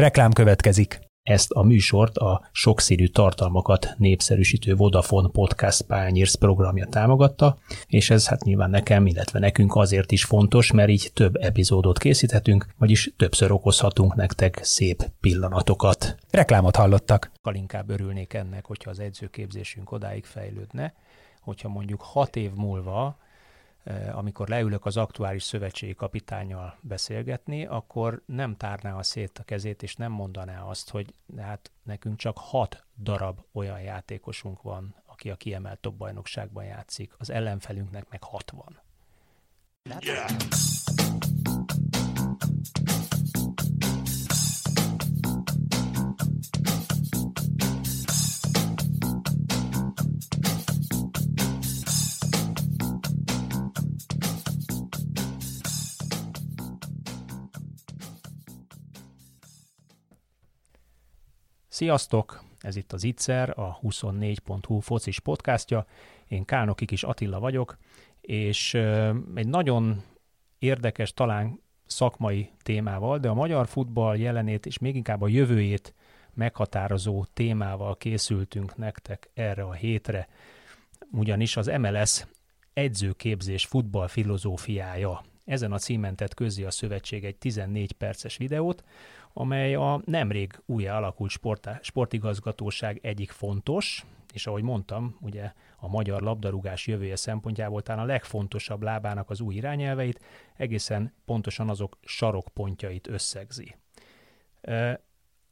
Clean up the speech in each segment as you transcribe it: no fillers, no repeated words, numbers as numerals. Reklám következik. Ezt a műsort a Sokszínű Tartalmakat népszerűsítő Vodafone Podcast Pályázz programja támogatta, és ez hát nyilván nekem, illetve nekünk azért is fontos, mert így több epizódot készíthetünk, vagyis többször okozhatunk nektek szép pillanatokat. Reklámot hallottak. Inkább örülnék ennek, hogyha az edzőképzésünk odáig fejlődne, hogyha mondjuk 6 év múlva, amikor leülök az aktuális szövetségi kapitánnyal beszélgetni, akkor nem tárná a szét a kezét, és nem mondaná azt, hogy hát nekünk csak 6 darab olyan játékosunk van, aki a kiemelt top bajnokságban játszik, az ellenfelünknek meg 60. Yeah. Sziasztok! Ez itt a Ziccer, a 24.hu focis podcastja. Én Kanóki Kis Attila vagyok, és egy nagyon érdekes, talán szakmai témával, de a magyar futball jelenét és még inkább a jövőjét meghatározó témával készültünk nektek erre a hétre. Ugyanis az MLS edzőképzés futball filozófiája. Ezen a címen tett közzé a szövetség egy 14 perces videót, amely a nemrég újra alakult sportigazgatóság egyik fontos, és ahogy mondtam, ugye a magyar labdarúgás jövője szempontjából talán a legfontosabb lábának az új irányelveit, egészen pontosan azok sarokpontjait összegzi.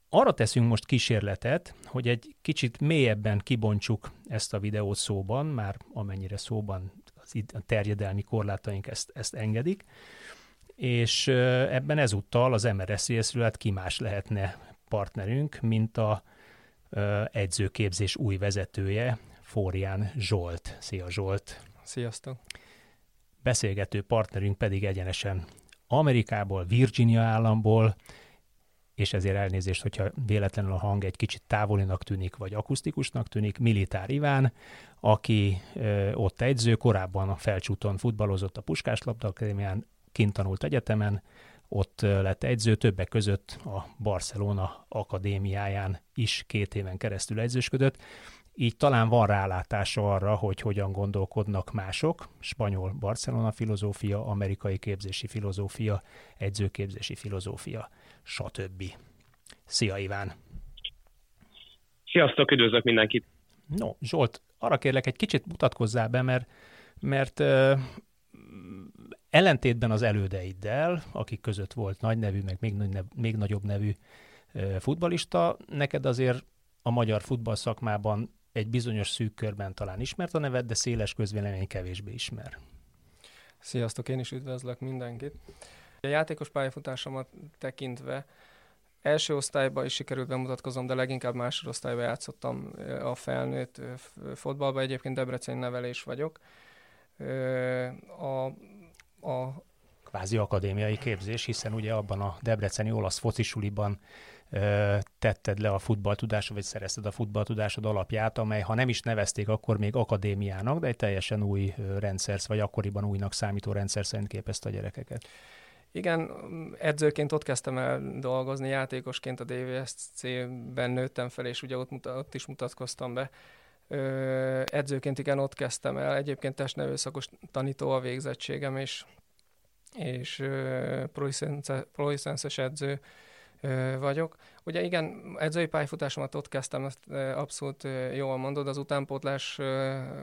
Arra teszünk most kísérletet, hogy egy kicsit mélyebben kibontsuk ezt a videót szóban, már amennyire szóban a terjedelmi korlátaink ezt engedik, és ebben ezúttal az MLSZ részről hát ki más lehetne partnerünk, mint a edzőképzés új vezetője, Fórián Zsolt. Szia Zsolt! Sziasztok! Beszélgető partnerünk pedig egyenesen Amerikából, Virginia államból, és ezért elnézést, hogyha véletlenül a hang egy kicsit távolinak tűnik, vagy akusztikusnak tűnik, Militár Iván, aki ott edző, korábban a Felcsúton futballozott a Puskás labdaakadémián, kint tanult egyetemen, ott lett edző, többek között a Barcelona akadémiáján is 2 éven keresztül edzősködött. Így talán van rálátása arra, hogy hogyan gondolkodnak mások, spanyol Barcelona filozófia, amerikai képzési filozófia, edzőképzési filozófia, stb. Szia Iván! Sziasztok, üdvözlök mindenkit! No, Zsolt, arra kérlek, egy kicsit mutatkozzál be, mert ellentétben az elődeiddel, akik között volt nagy nevű, meg még nagyobb nevű futballista, neked azért a magyar futball szakmában egy bizonyos szűk körben talán ismert a neved, de széles közvélemény kevésbé ismer. Sziasztok, én is üdvözlök mindenkit. A játékos pályafutásomat tekintve első osztályba is sikerült bemutatkozom, de leginkább másodosztályba játszottam a felnőtt fotballba, egyébként debreceni nevelés vagyok. A kvázi akadémiai képzés, hiszen ugye abban a debreceni olasz focisuliban tetted le a futballtudásod, vagy szerezted a futballtudásod alapját, amely ha nem is nevezték akkor még akadémiának, de egy teljesen új rendszer, vagy akkoriban újnak számító rendszer szerint képezte a gyerekeket. Igen, edzőként ott kezdtem el dolgozni, játékosként a DVSC-ben nőttem fel, és ugye ott is mutatkoztam be. Edzőként igen, ott kezdtem el. Egyébként testnevelő szakos tanító a végzettségem, és prolicenses edző vagyok. Ugye igen, edzői pályafutásomat ott kezdtem, ezt abszolút jól mondod, az utánpótlás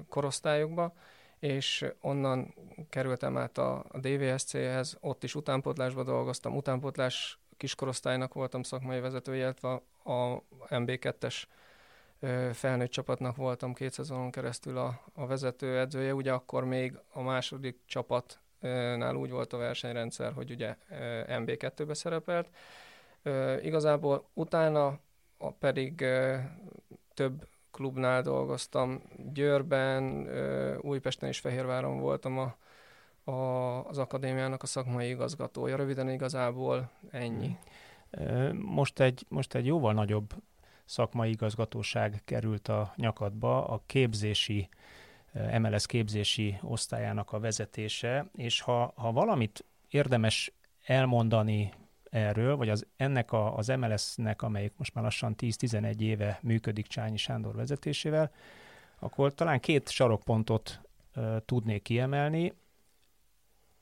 korosztályokba, és onnan kerültem át a DVSC-hez, ott is utánpótlásba dolgoztam, utánpótlás kiskorosztálynak voltam szakmai vezetője, illetve a MB2-es felnőtt csapatnak voltam 2 szezonon keresztül a vezető edzője, ugye akkor még a második csapatnál úgy volt a versenyrendszer, hogy ugye MB2-be szerepelt. Igazából utána pedig több klubnál dolgoztam, Győrben, Újpesten és Fehérváron voltam az akadémiának a szakmai igazgatója. Röviden igazából ennyi. Most egy jóval nagyobb szakmai igazgatóság került a nyakadba, a képzési, MLS képzési osztályának a vezetése, és ha valamit érdemes elmondani erről, vagy ennek az MLS-nek, amelyik most már lassan 10-11 éve működik Csányi Sándor vezetésével, akkor talán két sarokpontot tudnék kiemelni.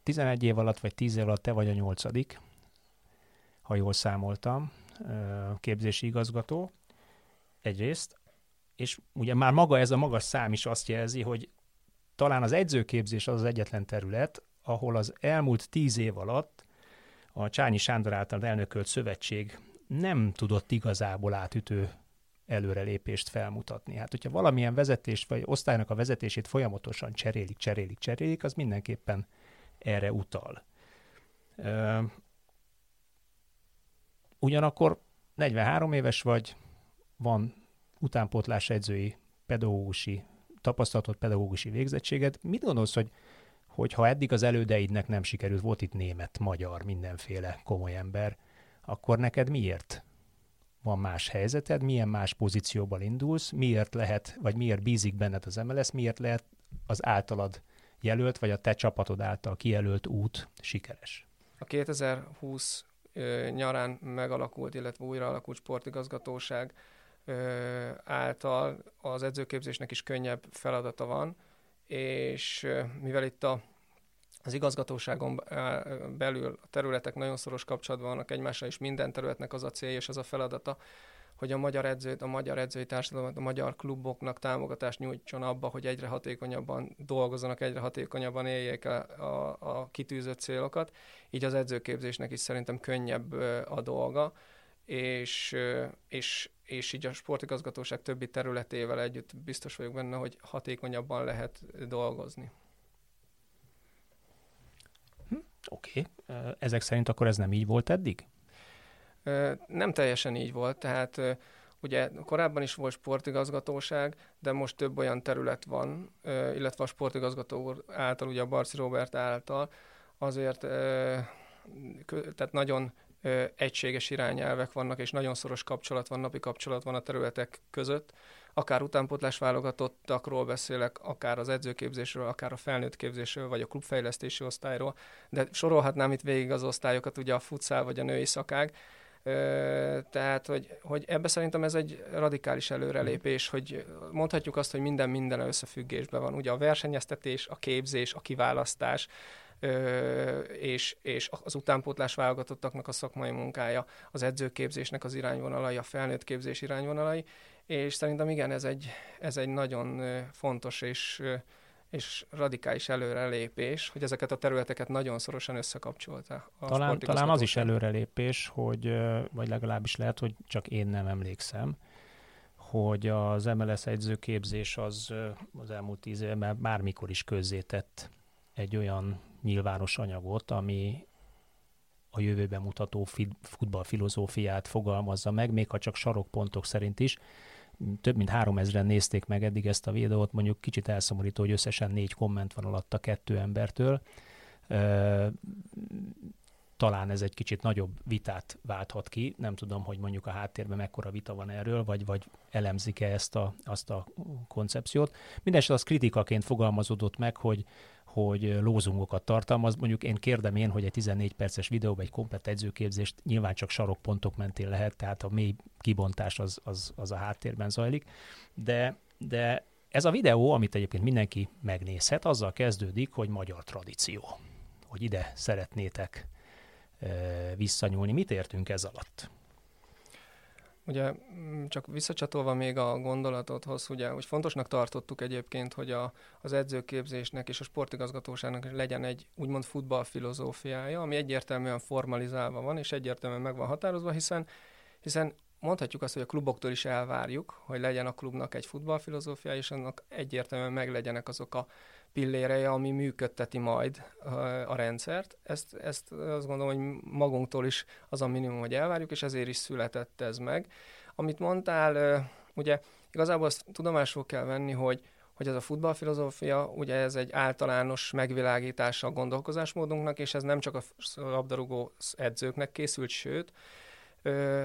11 év alatt, vagy 10 év alatt te vagy a 8., ha jól számoltam, képzési igazgató egyrészt, és ugye már maga ez a magas szám is azt jelzi, hogy talán az edzőképzés az az egyetlen terület, ahol az elmúlt 10 év alatt a Csányi Sándor által elnökölt szövetség nem tudott igazából átütő előrelépést felmutatni. Hát, hogyha valamilyen vezetést, vagy osztálynak a vezetését folyamatosan cserélik, az mindenképpen erre utal. Ugyanakkor 43 éves vagy, van utánpótlás edzői, pedagógusi, tapasztalatot pedagógusi végzettséged. Mit gondolsz, hogy ha eddig az elődeidnek nem sikerült, volt itt német, magyar, mindenféle komoly ember, akkor neked miért van más helyzeted, milyen más pozícióban indulsz, miért lehet, vagy miért bízik benned az MLS, miért lehet az általad jelölt, vagy a te csapatod által kijelölt út sikeres? A 2020 nyarán megalakult, illetve újra alakult sportigazgatóság által az edzőképzésnek is könnyebb feladata van, és mivel itt az igazgatóságon belül a területek nagyon szoros kapcsolatban vannak egymással, és minden területnek az a célja és az a feladata, hogy a magyar edzőt, a magyar edzői társadalmat, a magyar kluboknak támogatást nyújtson abba, hogy egyre hatékonyabban dolgozzanak, egyre hatékonyabban éljék a kitűzött célokat. Így az edzőképzésnek is szerintem könnyebb a dolga, és így a sportigazgatóság többi területével együtt biztos vagyok benne, hogy hatékonyabban lehet dolgozni. Oké. Ezek szerint akkor ez nem így volt eddig? Nem teljesen így volt, tehát ugye korábban is volt sportigazgatóság, de most több olyan terület van, illetve a sportigazgató úr által, ugye a Bárczi Robert által, azért tehát nagyon egységes irányelvek vannak, és nagyon szoros kapcsolat van, napi kapcsolat van a területek között. Akár utánpótlás válogatottakról beszélek, akár az edzőképzésről, akár a felnőtt képzésről, vagy a klubfejlesztési osztályról, de sorolhatnám itt végig az osztályokat, ugye a futszál vagy a női szakág. Tehát, hogy ebbe szerintem ez egy radikális előrelépés, hogy mondhatjuk azt, hogy minden összefüggésben van. Ugye a versenyeztetés, a képzés, a kiválasztás, és az utánpótlás válogatottaknak a szakmai munkája, az edzőképzésnek az irányvonalai, a felnőtt képzés irányvonalai, és szerintem igen, ez egy nagyon fontos és radikális előrelépés, hogy ezeket a területeket nagyon szorosan összekapcsolta. Talán az is előrelépés, hogy, vagy legalábbis lehet, hogy csak én nem emlékszem, hogy az MLS edzőképzés az elmúlt 10 évben bármikor is közzétett egy olyan nyilvános anyagot, ami a jövőben mutató futballfilozófiát fogalmazza meg, még ha csak sarokpontok szerint is. Több mint 3000-en nézték meg eddig ezt a videót, mondjuk kicsit elszomorító, hogy összesen 4 komment van alatta 2 embertől. Talán ez egy kicsit nagyobb vitát válthat ki, nem tudom, hogy mondjuk a háttérben mekkora vita van erről, vagy elemzik-e azt a koncepciót. Mindenesetre az kritikaként fogalmazódott meg, hogy lózungokat tartalmaz. Mondjuk én kérdem, hogy egy 14 perces videóban egy komplett edzőképzést nyilván csak sarokpontok mentén lehet, tehát a mély kibontás az a háttérben zajlik. De ez a videó, amit egyébként mindenki megnézhet, azzal kezdődik, hogy magyar tradíció, hogy ide szeretnétek visszanyúlni. Mit értünk ez alatt? Ugye csak visszacsatolva még a gondolatodhoz, ugye, hogy fontosnak tartottuk egyébként, hogy az edzőképzésnek és a sportigazgatóságnak legyen egy úgymond futballfilozófiája, ami egyértelműen formalizálva van, és egyértelműen meg van határozva, hiszen mondhatjuk azt, hogy a kluboktól is elvárjuk, hogy legyen a klubnak egy futballfilozófiája, és annak egyértelműen meglegyenek azok a pillérei, ami működteti majd a rendszert. Ezt azt gondolom, hogy magunktól is az a minimum, hogy elvárjuk, és ezért is született ez meg. Amit mondtál, ugye igazából azt tudomásul kell venni, hogy ez a futballfilozófia, ugye ez egy általános megvilágítása a gondolkozásmódunknak, és ez nem csak a labdarúgó edzőknek készült, sőt,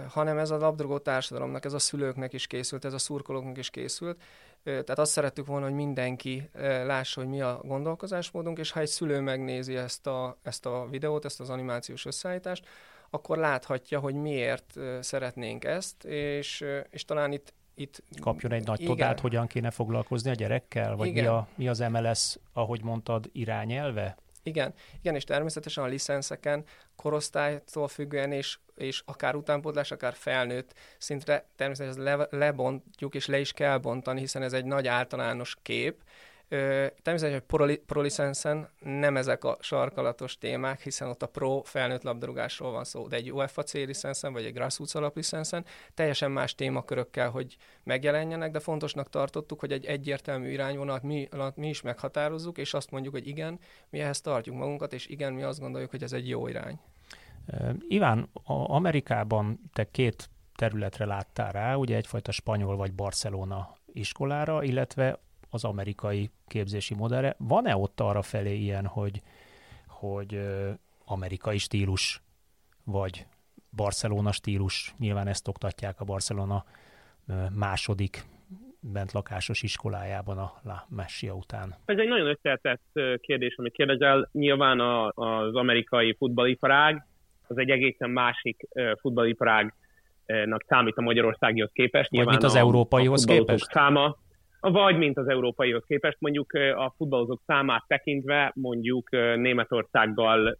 hanem ez a labdarúgó társadalomnak, ez a szülőknek is készült, ez a szurkolóknak is készült. Tehát azt szerettük volna, hogy mindenki lássa, hogy mi a gondolkozásmódunk, és ha egy szülő megnézi ezt a videót, ezt az animációs összeállítást, akkor láthatja, hogy miért szeretnénk ezt, és talán itt kapjon egy nagy tudát, hogyan kéne foglalkozni a gyerekkel, vagy mi az MLS, ahogy mondtad, irányelve? Igen, és természetesen a licenszeken korosztálytól függően és akár utánpótlás, akár felnőtt szintre természetesen lebontjuk, és le is kell bontani, hiszen ez egy nagy általános kép. Természetesen, hogy pro-licenszen nem ezek a sarkalatos témák, hiszen ott a pro felnőtt labdarúgásról van szó, de egy UEFA C-licenszen, vagy egy grassroots alapliszenszen teljesen más témakörökkel, hogy megjelenjenek, de fontosnak tartottuk, hogy egy egyértelmű irányvonalat mi is meghatározzuk, és azt mondjuk, hogy igen, mi ehhez tartjuk magunkat, és igen, mi azt gondoljuk, hogy ez egy jó irány. Iván, Amerikában te két területre láttál rá, ugye egyfajta spanyol vagy Barcelona iskolára, illetve az amerikai képzési modellre. Van-e ott arra felé ilyen, hogy amerikai stílus, vagy Barcelona stílus? Nyilván ezt oktatják a Barcelona második bentlakásos iskolájában a La Masia után. Ez egy nagyon összetett kérdés, amit kérdezel. Nyilván az amerikai futballiparág az egy egészen másik futballiparágnak számít a magyarországihoz képest. Vagy mint az európaihoz képest? Vagy mint az európaihoz képest, mondjuk a futballozók számát tekintve mondjuk Németországgal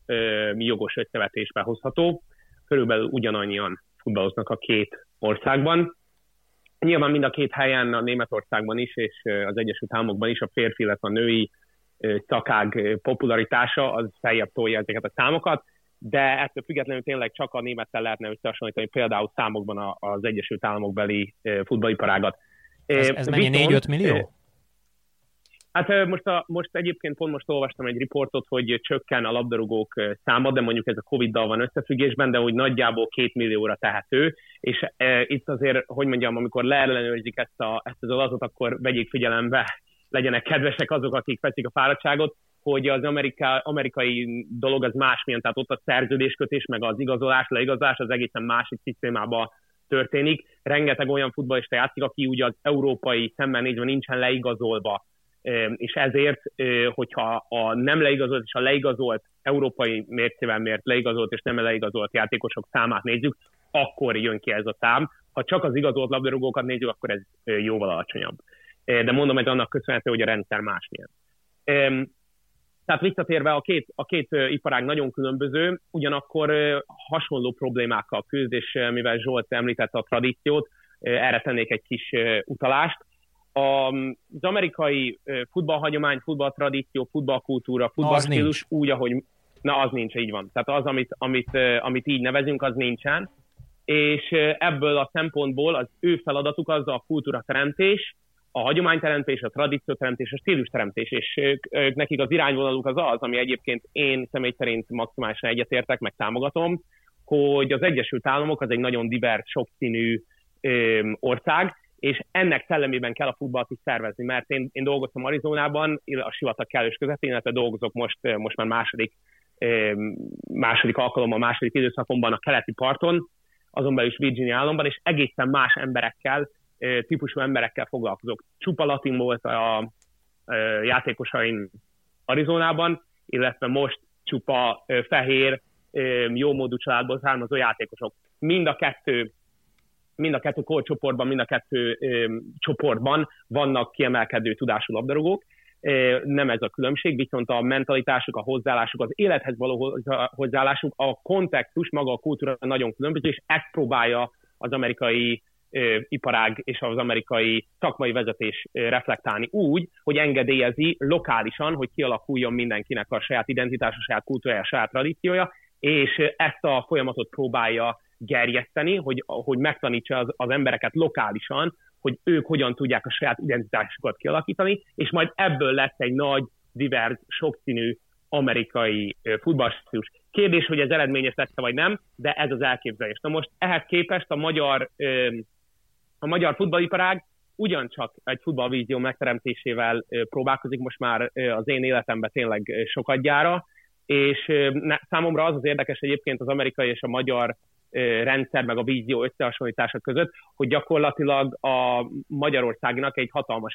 jogos összevetésbe hozható. Körülbelül ugyanannyian futballoznak a két országban. Nyilván mind a két helyen, a Németországban is és az Egyesült Államokban is a férfi, illetve a női szakág popularitása az feljebb tolja ezeket a számokat, de ettől függetlenül tényleg csak a némettel lehetne összehasonlítani például számokban az Egyesült Államokbeli futballiparágat. Ez mennyi, 4-5 millió? Hát most egyébként pont olvastam egy riportot, hogy csökken a labdarúgók száma, de mondjuk ez a Covid-dal van összefüggésben, de úgy nagyjából 2 millióra tehető, és itt azért, hogy mondjam, amikor leellenőrzik ezt az adatot, akkor vegyék figyelembe, legyenek kedvesek azok, akik veszik a fáradtságot, hogy az amerikai dolog az másmilyen, tehát ott a szerződéskötés, meg az igazolás, leigazolás az egészen másik szisztémában történik. Rengeteg olyan futballista játszik, aki ugye az európai szemben nézve nincsen leigazolva, és ezért, hogyha a nem leigazolt és a leigazolt európai mércével mért leigazolt és nem leigazolt játékosok számát nézzük, akkor jön ki ez a szám. Ha csak az igazolt labdarúgókat nézzük, akkor ez jóval alacsonyabb. De mondom, ez annak köszönhető, hogy a rendszer másmilyen. Tehát visszatérve, a két iparág nagyon különböző, ugyanakkor hasonló problémákkal küzd, és mivel Zsolt említette a tradíciót, erre tennék egy kis utalást. Az amerikai futballhagyomány, futballtradíció, futballkultúra, futballstílus úgy, ahogy... az nincs, így van. Tehát az, amit így nevezünk, az nincsen. És ebből a szempontból az ő feladatuk az a kultúrateremtés, a hagyományteremtés, a tradícióteremtés, a stílusteremtés, és ők nekik az irányvonaluk az, ami egyébként én személy szerint maximálisan egyetértek, meg támogatom, hogy az Egyesült Államok az egy nagyon divers, sokszínű ország, és ennek szellemében kell a futballt is szervezni, mert én dolgoztam Arizonában, a sivatag kellős közepén, illetve dolgozok most már második alkalommal, második időszakomban a keleti parton, azon belül is Virginia államban, és egészen más típusú emberekkel foglalkozok. Csupa latin volt a játékosain Arizonában, illetve most csupa fehér, jómódú családból származó játékosok. Mind a kettő korcsoportban, mind a kettő csoportban vannak kiemelkedő tudású labdarúgók. Nem ez a különbség, viszont a mentalitásuk, a hozzáállásuk, az élethez való hozzáállásuk, a kontextus, maga a kultúra nagyon különböző, és ezt próbálja az amerikai iparág és az amerikai szakmai vezetés reflektálni úgy, hogy engedélyezi lokálisan, hogy kialakuljon mindenkinek a saját identitása, a saját kultúrája, a saját tradíciója, és ezt a folyamatot próbálja gerjeszteni, hogy megtanítsa az embereket lokálisan, hogy ők hogyan tudják a saját identitásukat kialakítani, és majd ebből lesz egy nagy, divers, sokszínű amerikai futballstílus. Kérdés, hogy ez eredményes lesz-e vagy nem, de ez az elképzelés. Na most ehhez képest a magyar futballiparág ugyancsak egy futballvízió megteremtésével próbálkozik most már az én életemben tényleg sokadjára, és számomra az érdekes egyébként az amerikai és a magyar rendszer meg a vízió összehasonlítása között, hogy gyakorlatilag a Magyarországnak egy hatalmas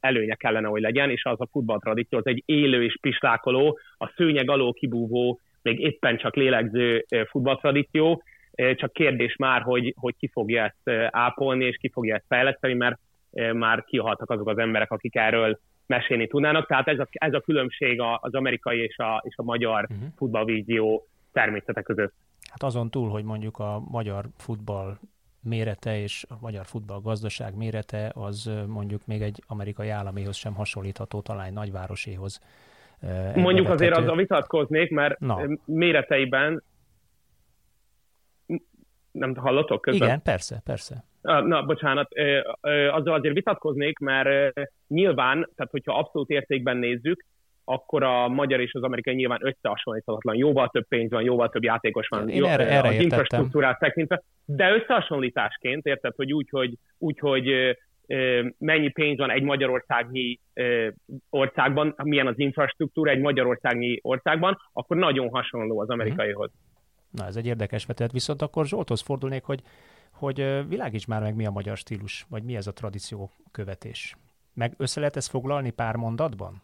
előnye kellene, hogy legyen, és az a futballtradíció, az egy élő és pislákoló, a szőnyeg alól kibúvó, még éppen csak lélegző futballtradíció, csak kérdés már, hogy ki fogja ezt ápolni, és ki fogja ezt fejleszteni, mert már kihaltak azok az emberek, akik erről mesélni tudnának. Tehát ez a különbség az amerikai és a magyar futballvízió természete között. Hát azon túl, hogy mondjuk a magyar futball mérete és a magyar futball gazdaság mérete az mondjuk még egy amerikai államéhoz sem hasonlítható, talán egy nagyvároséhoz. Mondjuk azért azzal vitatkoznék, mert méreteiben nem hallottok közben? Igen, persze. Na, bocsánat, azzal azért vitatkoznék, mert nyilván, tehát hogyha abszolút értékben nézzük, akkor a magyar és az amerikai nyilván összehasonlíthatatlan. Jóval több pénz van, jóval több játékos van. Én erre az infrastruktúrát tekintve. De összehasonlításként, érted, hogy úgy, hogy mennyi pénz van egy magyarországnyi országban, milyen az infrastruktúra egy magyarországnyi országban, akkor nagyon hasonló az amerikaihoz. Na, ez egy érdekes vetület, viszont akkor Zsolthoz fordulnék, hogy világíts már meg, mi a magyar stílus, vagy mi ez a tradíció követés. Meg össze lehet ezt foglalni pár mondatban?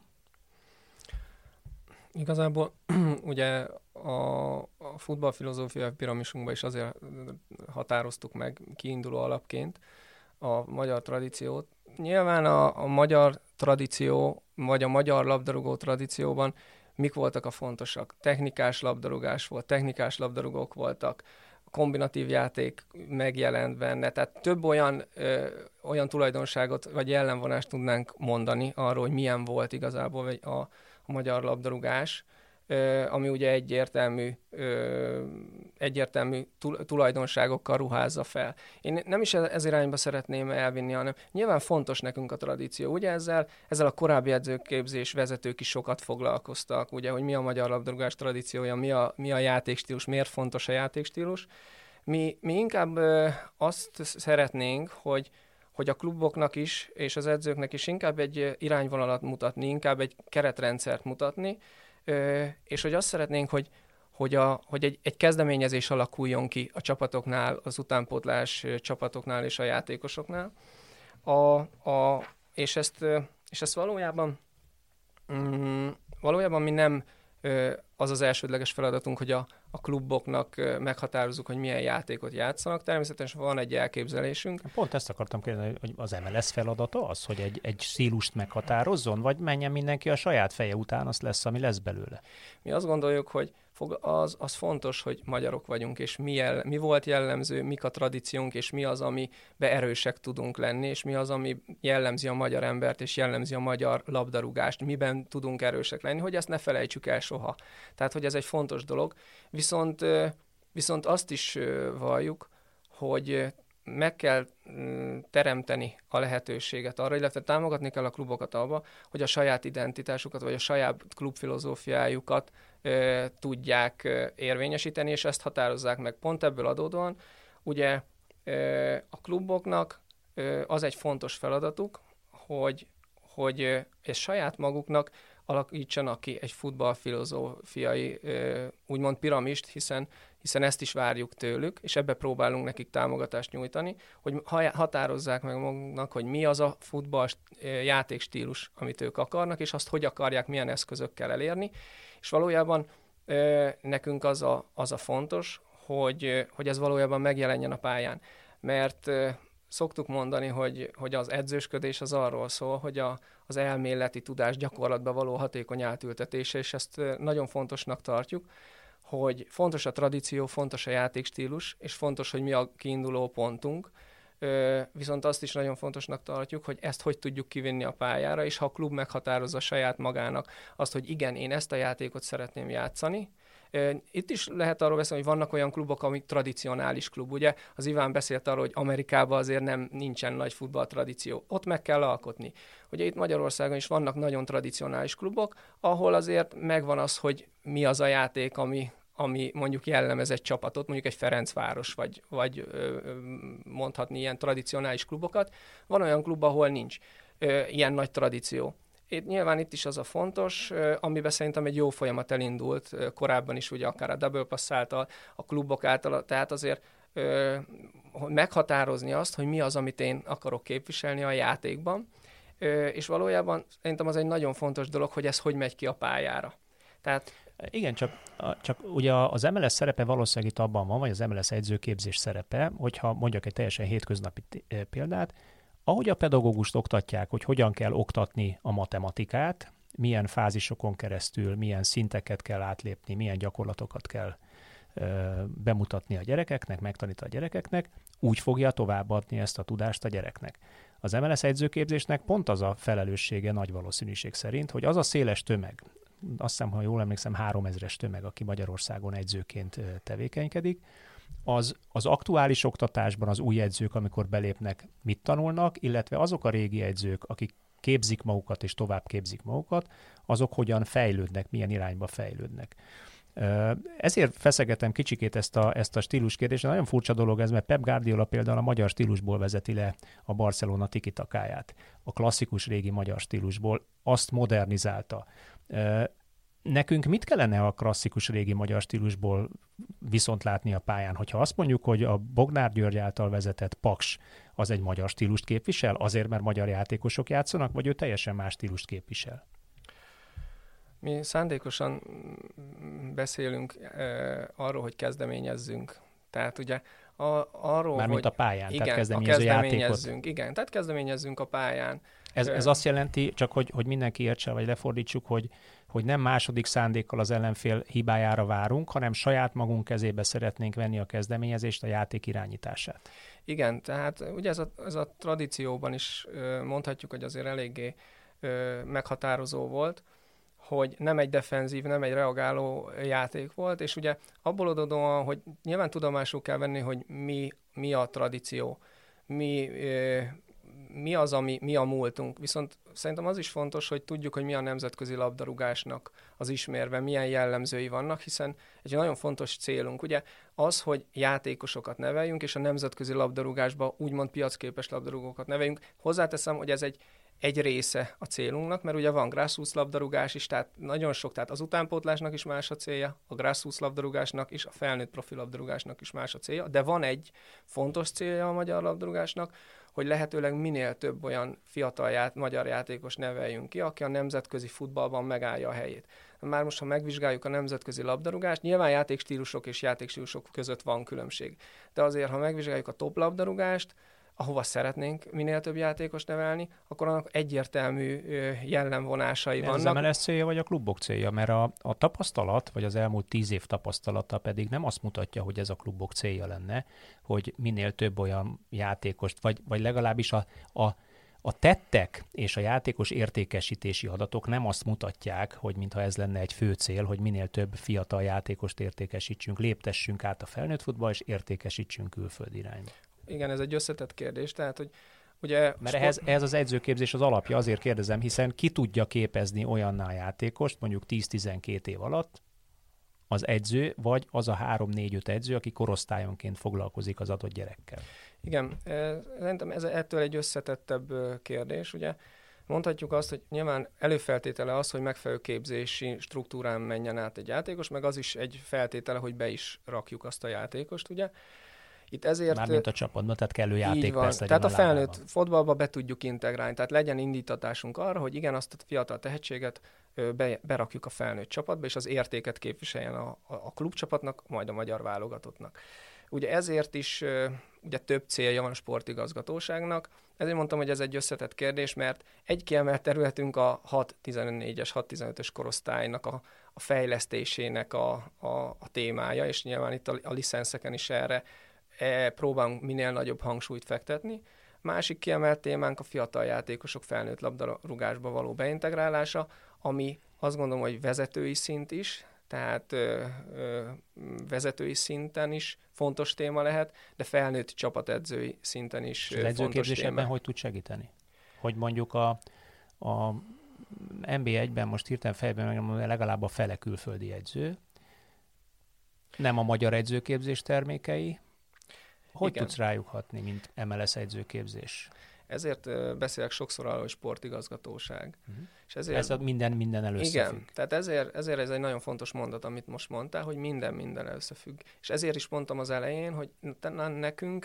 Igazából ugye a futballfilozófia piramisunkban is azért határoztuk meg kiinduló alapként a magyar tradíciót. Nyilván a magyar tradíció, vagy a magyar labdarúgó tradícióban mik voltak a fontosak? Technikás labdarúgás volt, technikás labdarúgók voltak, kombinatív játék megjelent benne, tehát több olyan tulajdonságot vagy jellemvonást tudnánk mondani arról, hogy milyen volt igazából a magyar labdarúgás, ami ugye egyértelmű tulajdonságokkal ruházza fel. Én nem is ez irányba szeretném elvinni, hanem nyilván fontos nekünk a tradíció. Ugye ezzel a korábbi edzőképzés vezetők is sokat foglalkoztak, ugye, hogy mi a magyar labdarúgás tradíciója, mi a játékstílus, miért fontos a játékstílus. Mi inkább azt szeretnénk, hogy a kluboknak is, és az edzőknek is inkább egy irányvonalat mutatni, inkább egy keretrendszert mutatni, és hogy azt szeretnénk, hogy egy kezdeményezés alakuljon ki a csapatoknál, az utánpótlás csapatoknál és a játékosoknál. És ezt valójában mi nem az az elsődleges feladatunk, hogy a kluboknak meghatározzuk, hogy milyen játékot játszanak. Természetesen van egy elképzelésünk. Pont ezt akartam kérdezni, hogy az MLS feladata az, hogy egy stílust meghatározzon, vagy menjen mindenki a saját feje után, az lesz, ami lesz belőle? Mi azt gondoljuk, hogy az fontos, hogy magyarok vagyunk, és mi volt jellemző, mik a tradíciónk, és mi az, amiben erősek tudunk lenni, és mi az, ami jellemzi a magyar embert, és jellemzi a magyar labdarúgást, miben tudunk erősek lenni, hogy ezt ne felejtsük el soha. Tehát, hogy ez egy fontos dolog. Viszont azt is valljuk, hogy meg kell teremteni a lehetőséget arra, illetve támogatni kell a klubokat abba, hogy a saját identitásukat, vagy a saját klubfilozófiájukat tudják érvényesíteni, és ezt határozzák meg. Pont ebből adódóan ugye a kluboknak az egy fontos feladatuk, hogy és saját maguknak alakítsanak ki egy futballfilozófiai úgymond piramist, hiszen ezt is várjuk tőlük, és ebbe próbálunk nekik támogatást nyújtani, hogy határozzák meg maguknak, hogy mi az a futball játékstílus, amit ők akarnak, és azt hogy akarják, milyen eszközökkel elérni. És valójában nekünk az a fontos, hogy ez valójában megjelenjen a pályán. Mert szoktuk mondani, hogy az edzősködés az arról szól, hogy az elméleti tudás gyakorlatba való hatékony átültetése, és ezt nagyon fontosnak tartjuk, hogy fontos a tradíció, fontos a játékstílus, és fontos, hogy mi a kiinduló pontunk, viszont azt is nagyon fontosnak tartjuk, hogy ezt hogy tudjuk kivinni a pályára, és ha a klub meghatározza saját magának azt, hogy igen, én ezt a játékot szeretném játszani. Itt is lehet arról beszélni, hogy vannak olyan klubok, amik tradicionális klub, ugye? Az Iván beszélt arról, hogy Amerikában azért nincsen nagy futball tradíció. Ott meg kell alkotni. Ugye itt Magyarországon is vannak nagyon tradicionális klubok, ahol azért megvan az, hogy mi az a játék, ami mondjuk jellemez egy csapatot, mondjuk egy Ferencváros, vagy mondhatni ilyen tradicionális klubokat. Van olyan klub, ahol nincs ilyen nagy tradíció. Nyilván itt is az a fontos, amiben szerintem egy jó folyamat elindult korábban is, ugye akár a double pass által, a klubok által, tehát azért meghatározni azt, hogy mi az, amit én akarok képviselni a játékban, és valójában szerintem az egy nagyon fontos dolog, hogy ez hogy megy ki a pályára. Tehát Igen, csak ugye az MLS szerepe valószínűleg itt abban van, vagy az MLS edzőképzés szerepe, hogyha mondjak egy teljesen hétköznapi példát, ahogy a pedagógust oktatják, hogy hogyan kell oktatni a matematikát, milyen fázisokon keresztül, milyen szinteket kell átlépni, milyen gyakorlatokat kell bemutatni a gyerekeknek, megtanítani a gyerekeknek, úgy fogja továbbadni ezt a tudást a gyereknek. Az MLS edzőképzésnek pont az a felelőssége nagy valószínűség szerint, hogy az a széles tömeg, azt hiszem, ha jól emlékszem, 3000-es tömeg, aki Magyarországon edzőként tevékenykedik, az aktuális oktatásban az új edzők, amikor belépnek, mit tanulnak, illetve azok a régi edzők, akik képzik magukat és tovább képzik magukat, azok hogyan fejlődnek, milyen irányba fejlődnek. Ezért feszegetem kicsikét ezt a stíluskérdést. Nagyon furcsa dolog ez, mert Pep Guardiola például a magyar stílusból vezeti le a Barcelona tiki-takáját, a klasszikus régi magyar stílusból, azt modernizálta. Nekünk mit kellene a klasszikus régi magyar stílusból viszont látni a pályán? Hogyha azt mondjuk, hogy a Bognár György által vezetett Paks az egy magyar stílust képvisel, azért, mert magyar játékosok játszanak, vagy ő teljesen más stílust képvisel? Mi szándékosan beszélünk arról, hogy kezdeményezzünk. Tehát ugye arról, mármint hogy... a pályán, igen, tehát kezdeményezzünk. Igen, tehát kezdeményezzünk a pályán. Ez azt jelenti, csak hogy mindenki értse, vagy lefordítsuk, hogy nem második szándékkal az ellenfél hibájára várunk, hanem saját magunk kezébe szeretnénk venni a kezdeményezést, a játék irányítását. Igen, tehát ugye ez a tradícióban is mondhatjuk, hogy azért eléggé meghatározó volt, hogy nem egy defenzív, nem egy reagáló játék volt, és ugye abból adódóan, hogy nyilván tudomásul kell venni, hogy mi a tradíció, mi az, mi a múltunk. Viszont szerintem az is fontos, hogy tudjuk, hogy mi a nemzetközi labdarúgásnak az ismérve, milyen jellemzői vannak, hiszen egy nagyon fontos célunk, ugye az, hogy játékosokat neveljünk, és a nemzetközi labdarúgásba úgymond piacképes labdarúgókat neveljünk. Hozzáteszem, hogy ez egy része a célunknak, mert ugye van grassroots labdarúgás is, tehát nagyon sok, tehát az utánpótlásnak is más a célja, a grassroots labdarúgásnak és a felnőtt profi labdarúgásnak is más a célja, de van egy fontos célja a magyar labdarúgásnak, hogy lehetőleg minél több olyan fiatal magyar játékos neveljünk ki, aki a nemzetközi futballban megállja a helyét. Már most, ha megvizsgáljuk a nemzetközi labdarúgást, nyilván játékstílusok és játékstílusok között van különbség, de azért, ha megvizsgáljuk a top labdarúgást, ahova szeretnénk minél több játékos nevelni, akkor annak egyértelmű jellemvonásai vannak. Ez az MLS célja, vagy a klubok célja? Mert a tapasztalat, vagy az elmúlt 10 év tapasztalata pedig nem azt mutatja, hogy ez a klubok célja lenne, hogy minél több olyan játékost, vagy legalábbis a tettek és a játékos értékesítési adatok nem azt mutatják, hogy mintha ez lenne egy fő cél, hogy minél több fiatal játékost értékesítsünk, léptessünk át a felnőtt futball, és értékesítsünk külföld irányba. Igen, ez egy összetett kérdés, tehát, hogy ugye... Mert ez az edzőképzés az alapja, azért kérdezem, hiszen ki tudja képezni olyanná játékost, mondjuk 10-12 év alatt az edző, vagy az a 3-4-5 edző, aki korosztályonként foglalkozik az adott gyerekkel. Igen, szerintem ez ettől egy összetettebb kérdés, ugye. Mondhatjuk azt, hogy nyilván előfeltétele az, hogy megfelelő képzési struktúrán menjen át egy játékos, meg az is egy feltétele, hogy be is rakjuk azt a játékost, ugye. Itt ezért, mármint a csapatban, tehát kellő játékperc legyen. Tehát a felnőtt fotballba be tudjuk integrálni, tehát legyen indítatásunk arra, hogy igen, azt a fiatal tehetséget berakjuk a felnőtt csapatba, és az értéket képviseljen a klubcsapatnak, majd a magyar válogatottnak. Ugye ezért is ugye több célja van a sportigazgatóságnak, ezért mondtam, hogy ez egy összetett kérdés, mert egy kiemelt területünk a 6-14-es, 6-15-ös korosztálynak a fejlesztésének a témája, és nyilván itt a licenszeken is erre próbálunk minél nagyobb hangsúlyt fektetni. Másik kiemelt témánk a fiatal játékosok felnőtt labdarúgásba való beintegrálása, ami azt gondolom, hogy vezetői szint is, tehát vezetői szinten is fontos téma lehet, de felnőtt csapatedzői szinten is fontos téma. Az edzőképzés ebben hogy tud segíteni? Hogy mondjuk a NB1-ben most hirtelen fejben legalább a fele külföldi edző, nem a magyar edzőképzés termékei. Hogy igen, tudsz rájuk hatni, mint MLS edzőképzés? Ezért beszélek sokszor arról, hogy sportigazgatóság. Uh-huh. És ezért, ez minden összefügg. Igen, tehát ezért ez egy nagyon fontos mondat, amit most mondtál, hogy minden összefügg. És ezért is mondtam az elején, hogy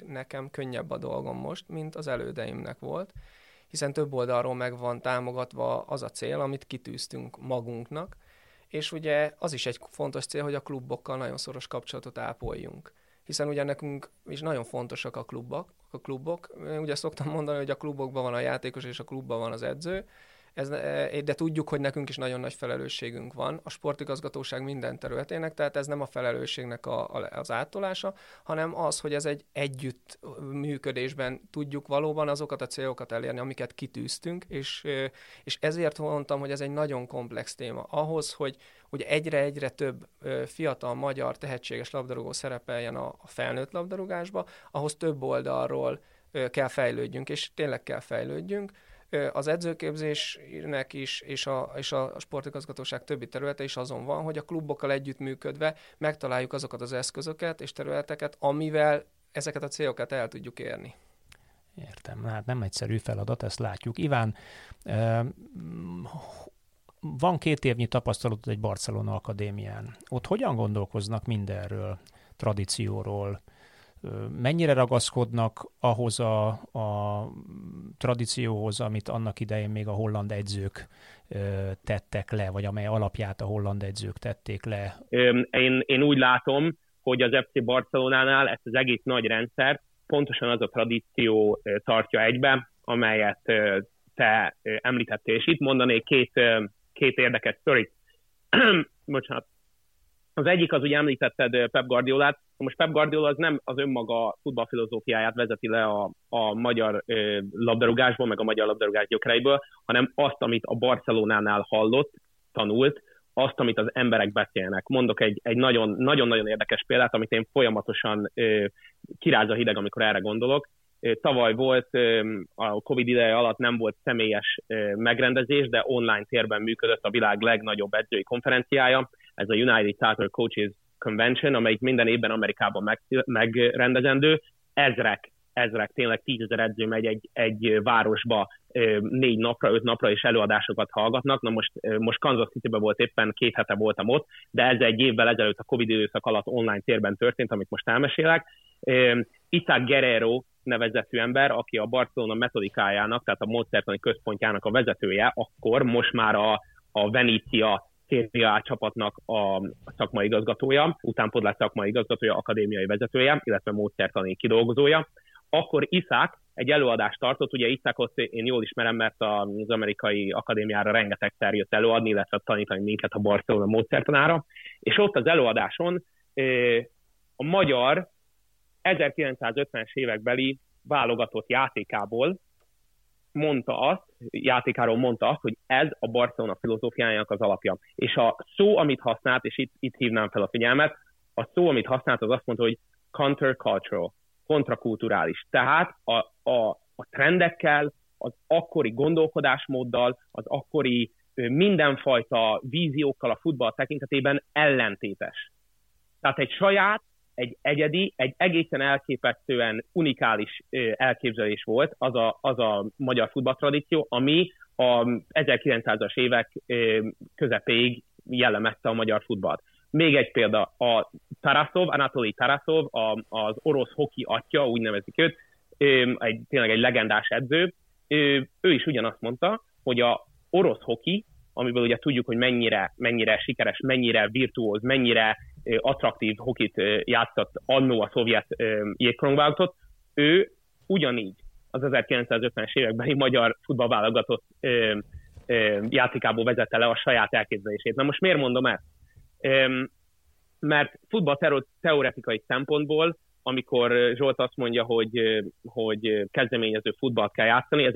nekem könnyebb a dolgom most, mint az elődeimnek volt, hiszen több oldalról meg van támogatva az a cél, amit kitűztünk magunknak, és ugye az is egy fontos cél, hogy a klubokkal nagyon szoros kapcsolatot ápoljunk. Hiszen ugye nekünk is nagyon fontosak a klubok. Ugye szoktam mondani, hogy a klubokban van a játékos, és a klubban van az edző, de tudjuk, hogy nekünk is nagyon nagy felelősségünk van a sportigazgatóság minden területének, tehát ez nem a felelősségnek az áttolása, hanem az, hogy ez egy együttműködésben tudjuk valóban azokat a célokat elérni, amiket kitűztünk, és ezért mondtam, hogy ez egy nagyon komplex téma. Ahhoz, hogy ugye egyre több fiatal magyar tehetséges labdarúgó szerepeljen a felnőtt labdarúgásba, ahhoz több oldalról kell fejlődjünk, és tényleg kell fejlődjünk. Az edzőképzésnek is, és a sportigazgatóság többi területe is azon van, hogy a klubokkal együttműködve megtaláljuk azokat az eszközöket és területeket, amivel ezeket a célokat el tudjuk érni. Értem, hát nem egyszerű feladat, ezt látjuk. Iván, van 2 évnyi tapasztalatod egy Barcelona akadémián. Ott hogyan gondolkoznak mindenről, tradícióról? Mennyire ragaszkodnak ahhoz a tradícióhoz, amit annak idején még a holland edzők tettek le, vagy amely alapját a holland edzők tették le? Én úgy látom, hogy az FC Barcelonánál ezt az egész nagy rendszert pontosan az a tradíció tartja egybe, amelyet te említettél. És itt mondanék két érdekes sztorit. Bocsánat. Az egyik az, ugye említetted Pep Guardiolát. Most Pep Guardiola az nem az önmaga futballfilozófiáját vezeti le a magyar labdarúgásból, meg a magyar labdarúgás gyökereiből, hanem azt, amit a Barcelonánál hallott, tanult, azt, amit az emberek beszélnek. Mondok egy nagyon-nagyon érdekes példát, amit én folyamatosan kiráz a hideg, amikor erre gondolok. Tavaly volt, a Covid ideje alatt nem volt személyes megrendezés, de online térben működött a világ legnagyobb edzői konferenciája, ez a United Soccer Coaches Convention, amelyik minden évben Amerikában megrendezendő. Ezrek, tényleg 10.000 edző megy egy városba 4 napra, 5 napra, és előadásokat hallgatnak. Na most Kansas City-ben volt éppen, 2 hete voltam ott, de ez egy évvel ezelőtt a Covid időszak alatt online térben történt, amit most elmesélek. Iszák Guerrero nevezetű ember, aki a Barcelona metodikájának, tehát a módszertani központjának a vezetője, akkor most már a Venezia CPA csapatnak a szakmai igazgatója, utánpótlás szakmai igazgatója, akadémiai vezetője, illetve módszertani kidolgozója. Akkor Iszák egy előadást tartott, ugye Iszákot én jól ismerem, mert az amerikai akadémiára rengetegszer jött előadni, illetve tanítani minket a Barcelona módszertanára, és ott az előadáson a magyar 1950-es évekbeli válogatott játékából mondta azt, hogy ez a Barcelona filozófiájának az alapja. És a szó, amit használt, és itt hívnám fel a figyelmet, a szó, amit használt, az azt mondta, hogy countercultural, kontrakulturális. Tehát a trendekkel, az akkori gondolkodásmóddal, az akkori mindenfajta víziókkal a futball tekintetében ellentétes. Tehát egy saját, egy egyedi, egy egészen elképesztően unikális elképzelés volt az a magyar futballtradíció, ami a 1900-as évek közepéig jellemezte a magyar futballt. Még egy példa, a Anatoly Taraszov, az orosz hoki atya, úgy nevezik őt, tényleg egy legendás edző, ő is ugyanazt mondta, hogy a orosz hoki, amiből ugye tudjuk, hogy mennyire sikeres, mennyire virtuóz, mennyire attraktív hokit játszott annó a szovjet jégkorongválogatott, ő ugyanígy az 1950-es évekbeli magyar futballválogatott játékából vezette le a saját elképzelését. Na most miért mondom ezt? Mert futballteoretikai szempontból, amikor Zsolt azt mondja, hogy kezdeményező futballt kell játszani, ez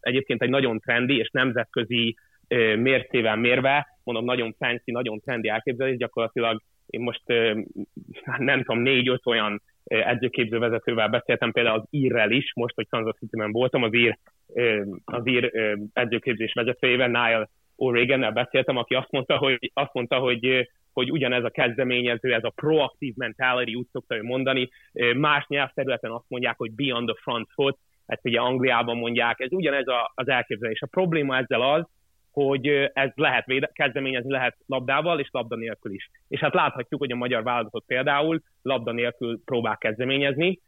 egyébként egy nagyon trendi és nemzetközi mércével mérve, mondom, nagyon fancy, nagyon trendi elképzelés, gyakorlatilag én most nem tudom, 4-5 olyan edzőképzővezetővel beszéltem, például az írrel is, most, hogy Kansas City-ben voltam, az ír edzőképzés vezetőjével, Niall O'Regan-nel beszéltem, aki azt mondta, hogy ugyanez a kezdeményező, ez a proactive mentality, úgy szokta mondani, más nyelvterületen azt mondják, hogy be on the front foot, ezt ugye Angliában mondják, ez ugyanez az elképzelés. A probléma ezzel az, hogy ez lehet kezdeményezni, lehet labdával és labda nélkül is. És hát láthatjuk, hogy a magyar válogatott például labda nélkül próbál kezdeményezni,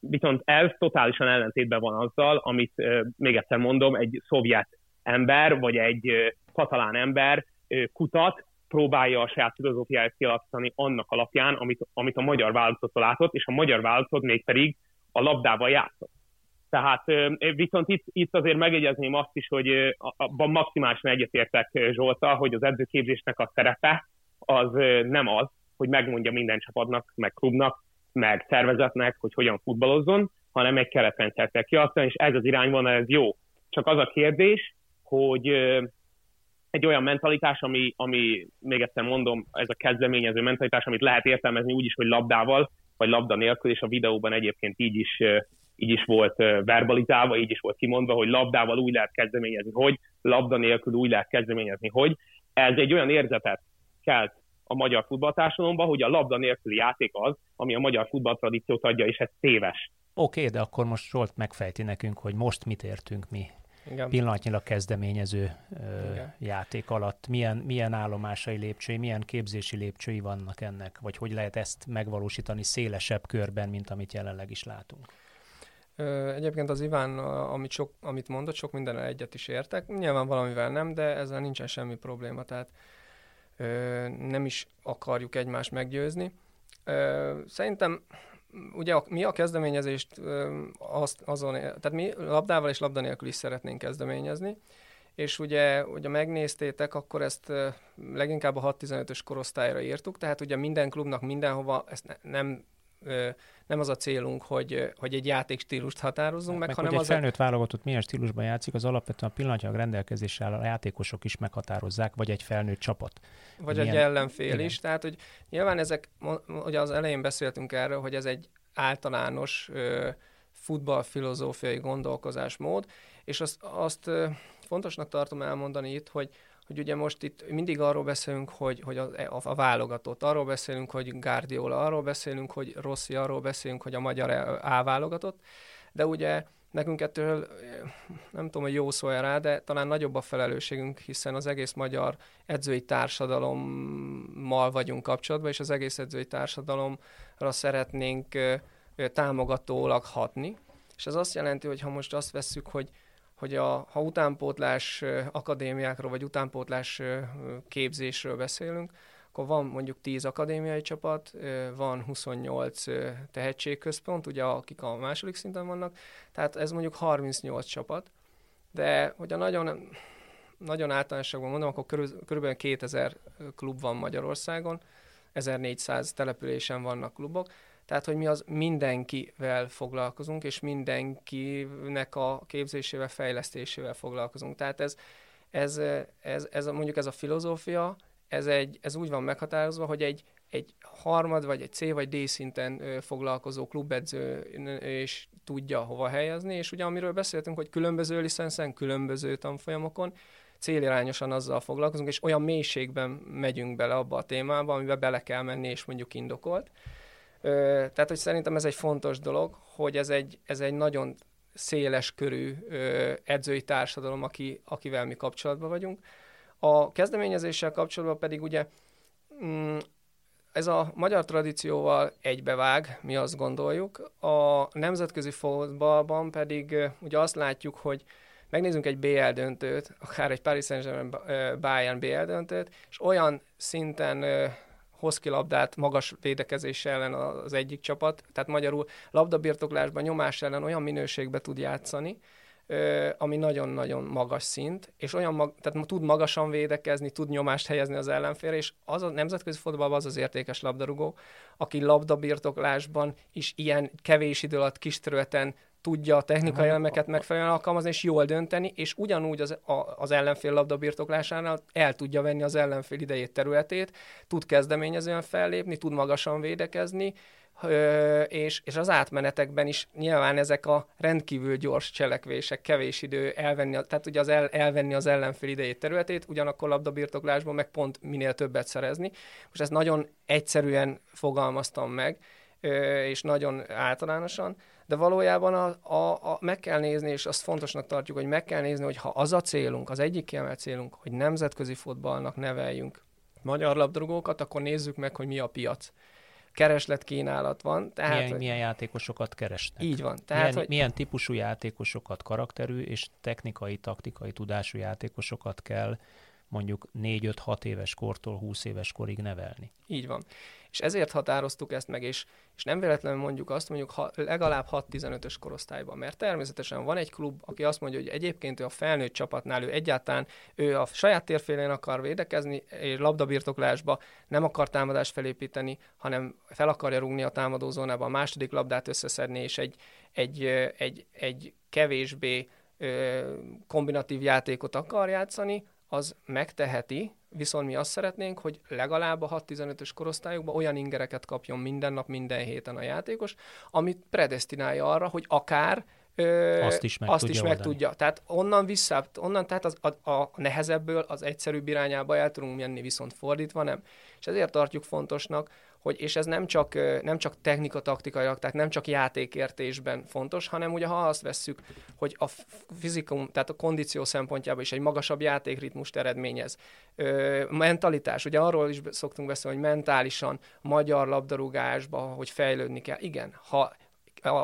viszont ez totálisan ellentétben van azzal, amit még egyszer mondom, egy szovjet ember, vagy egy katalán ember kutat, próbálja a saját filozófiáját kialakítani annak alapján, amit a magyar válogatott látott, és a magyar válogatott mégpedig a labdával játszott. Tehát viszont itt azért megjegyezném azt is, hogy abban maximálisan egyetértek Zsolttal, hogy az edzőképzésnek a szerepe az nem az, hogy megmondja minden csapatnak, meg klubnak, meg szervezetnek, hogy hogyan futballozzon, hanem egy keretrendszert kell kialakítani, és ez az irányban ez jó. Csak az a kérdés, hogy egy olyan mentalitás, ami még egyszer mondom, ez a kezdeményező mentalitás, amit lehet értelmezni úgy is, hogy labdával, vagy labda nélkül, és a videóban egyébként így is volt verbalizálva, így is volt kimondva, hogy labdával úgy lehet kezdeményezni, hogy labda nélkül úgy lehet kezdeményezni, hogy ez egy olyan érzetet kelt a magyar futballtársadalomban, hogy a labda nélküli játék az, ami a magyar futballtradíciót adja, és ez téves. Oké, de akkor most Zsolt megfejti nekünk, hogy most mit értünk mi. Igen. Pillanatnyilag kezdeményező játék alatt. Milyen állomásai lépcsői, milyen képzési lépcsői vannak ennek? Vagy hogy lehet ezt megvalósítani szélesebb körben, mint amit jelenleg is látunk? Egyébként az Iván, amit mondott, sok mindennel egyet is értek. Nyilván valamivel nem, de ezzel nincsen semmi probléma. Tehát nem is akarjuk egymást meggyőzni. Szerintem ugye mi a kezdeményezést tehát mi labdával és labda nélkül is szeretnénk kezdeményezni, és ugye megnéztétek, akkor ezt leginkább a 6-15-ös korosztályra írtuk, tehát ugye minden klubnak mindenhova, ezt nem az a célunk, hogy egy játékstílust határozzunk meg, hanem az... felnőtt válogatott milyen stílusban játszik, az alapvetően a pillanatnyilag rendelkezésre álló játékosok is meghatározzák, vagy egy felnőtt csapat. Vagy egy ellenfél igen. is. Tehát, hogy nyilván ezek, ugye az elején beszéltünk erről, hogy ez egy általános futballfilozófiai gondolkozásmód, és azt fontosnak tartom elmondani itt, hogy ugye most itt mindig arról beszélünk, hogy a válogatott, arról beszélünk, hogy Guardiola, arról beszélünk, hogy Rossi, arról beszélünk, hogy a magyar A válogatott, de ugye nekünk ettől, nem tudom, hogy jó szó-e rá, de talán nagyobb a felelősségünk, hiszen az egész magyar edzői társadalommal vagyunk kapcsolatban, és az egész edzői társadalomra szeretnénk támogatólag hatni, és ez azt jelenti, hogy ha most azt vesszük, hogy ha utánpótlás akadémiákról, vagy utánpótlás képzésről beszélünk, akkor van mondjuk 10 akadémiai csapat, van 28 tehetségközpont, ugye akik a második szinten vannak, tehát ez mondjuk 38 csapat, de hogyha nagyon, nagyon általánosságban mondom, akkor körülbelül 2000 klub van Magyarországon, 1400 településen vannak klubok, tehát, hogy mi az mindenkivel foglalkozunk, és mindenkinek a képzésével, fejlesztésével foglalkozunk. Tehát ez mondjuk ez a filozófia, ez úgy van meghatározva, hogy egy harmad, vagy egy C, vagy D szinten foglalkozó klubedző is tudja hova helyezni, és ugye amiről beszéltünk, hogy különböző licenszen, különböző tanfolyamokon, célirányosan azzal foglalkozunk, és olyan mélységben megyünk bele abba a témába, amiben bele kell menni, és mondjuk indokolt. Tehát, hogy szerintem ez egy fontos dolog, hogy ez egy nagyon széles körű edzői társadalom, akivel mi kapcsolatban vagyunk. A kezdeményezéssel kapcsolatban pedig ugye ez a magyar tradícióval egybevág, mi azt gondoljuk. A nemzetközi futballban pedig ugye azt látjuk, hogy megnézzünk egy BL döntőt, akár egy Paris Saint-Germain Bayern BL döntőt, és olyan szinten hoz ki labdát magas védekezés ellen az egyik csapat, tehát magyarul labdabirtoklásban, nyomás ellen olyan minőségbe tud játszani, ami nagyon-nagyon magas szint, és tehát tud magasan védekezni, tud nyomást helyezni az ellenfélre, és az a nemzetközi futballban az értékes labdarúgó, aki labdabirtoklásban is ilyen kevés idő alatt kis területen tudja a technikai elemeket megfelelően alkalmazni, és jól dönteni, és ugyanúgy az ellenfél labdabirtoklásánál el tudja venni az ellenfél idejét, területét, tud kezdeményezően fellépni, tud magasan védekezni, és az átmenetekben is nyilván ezek a rendkívül gyors cselekvések, kevés idő, elvenni az ellenfél idejét, területét, ugyanakkor labdabirtoklásban meg pont minél többet szerezni. Most ezt nagyon egyszerűen fogalmaztam meg, és nagyon általánosan, de valójában meg kell nézni, és azt fontosnak tartjuk, hogy meg kell nézni, hogy ha az a célunk, az egyik kiemelt célunk, hogy nemzetközi futballnak neveljünk magyar labdarúgókat, akkor nézzük meg, hogy mi a piac. Kereslet-kínálat van. Tehát, milyen játékosokat keresnek. Így van. Tehát, milyen típusú játékosokat, karakterű és technikai, taktikai tudású játékosokat kell mondjuk 4-5-6 éves kortól 20 éves korig nevelni. Így van. És ezért határoztuk ezt meg, és nem véletlenül mondjuk azt, mondjuk legalább 6-15-ös korosztályban, mert természetesen van egy klub, aki azt mondja, hogy egyébként ő a felnőtt csapatnál, ő a saját térfélén akar védekezni, és labdabirtoklásba nem akar támadást felépíteni, hanem fel akarja rúgni a támadózónába, a második labdát összeszedni, és egy kevésbé kombinatív játékot akar játszani, az megteheti, viszont mi azt szeretnénk, hogy legalább a 6-15-ös korosztályokban olyan ingereket kapjon minden nap, minden héten a játékos, amit predesztinálja arra, hogy akár azt is meg tudja. Tehát tehát a nehezebből az egyszerűbb irányába el tudunk menni, viszont fordítva nem. És ezért tartjuk fontosnak, hogy, és ez nem csak technika-taktikailag, tehát nem csak játékértésben fontos, hanem ugye ha azt vesszük, hogy a fizikum, tehát a kondíció szempontjából is egy magasabb játékritmust eredményez. Mentalitás, ugye arról is szoktunk beszélni, hogy mentálisan magyar labdarúgásban, hogy fejlődni kell. Igen, ha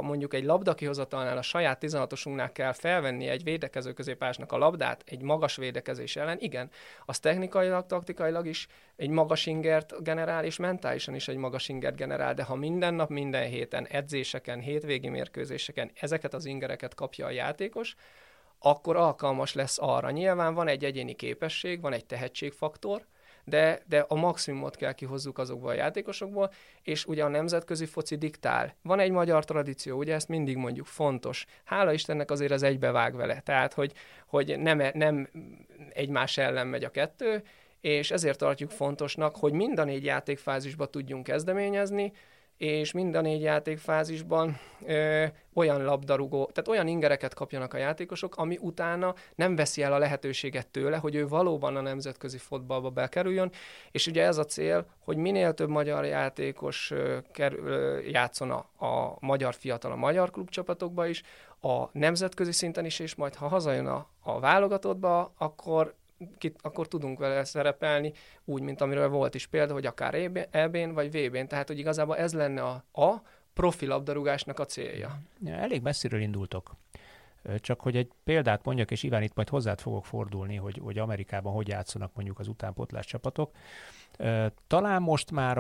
mondjuk egy labdakihozatalnál a saját 16-osunknál kell felvenni egy védekező középpásnak a labdát egy magas védekezés ellen, igen, az technikailag, taktikailag is egy magas ingert generál, és mentálisan is egy magas ingert generál, de ha minden nap, minden héten, edzéseken, hétvégi mérkőzéseken ezeket az ingereket kapja a játékos, akkor alkalmas lesz arra. Nyilván van egy egyéni képesség, van egy tehetségfaktor, de a maximumot kell kihozzuk azokból a játékosokból, és ugye a nemzetközi foci diktál. Van egy magyar tradíció, ugye ezt mindig mondjuk fontos. Hála Istennek azért ez egybevág vele, tehát hogy nem egymás ellen megy a kettő, és ezért tartjuk fontosnak, hogy mind a 4 játékfázisba tudjunk kezdeményezni, és mind a 4 játékfázisban olyan labdarúgó, tehát olyan ingereket kapjanak a játékosok, ami utána nem veszi el a lehetőséget tőle, hogy ő valóban a nemzetközi fotballba bekerüljön, és ugye ez a cél, hogy minél több magyar játékos játszon a magyar fiatal, a magyar klubcsapatokba is, a nemzetközi szinten is, és majd ha hazajön a válogatottba, akkor tudunk vele szerepelni, úgy, mint amiről volt is példa, hogy akár EB-n vagy VB-n, tehát hogy igazából ez lenne a profi labdarúgásnak a célja. Elég messziről indultok. Csak hogy egy példát mondjak, és Iván, itt majd hozzád fogok fordulni, hogy Amerikában hogy játszanak mondjuk az utánpótlás csapatok. Talán most már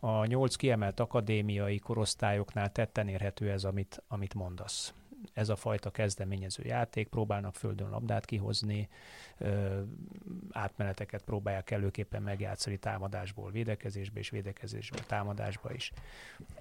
a 8 kiemelt akadémiai korosztályoknál tetten érhető ez, amit mondasz. Ez a fajta kezdeményező játék, próbálnak földön labdát kihozni, átmeneteket próbálják előképpen megjátszani támadásból védekezésbe, és védekezésből támadásba is.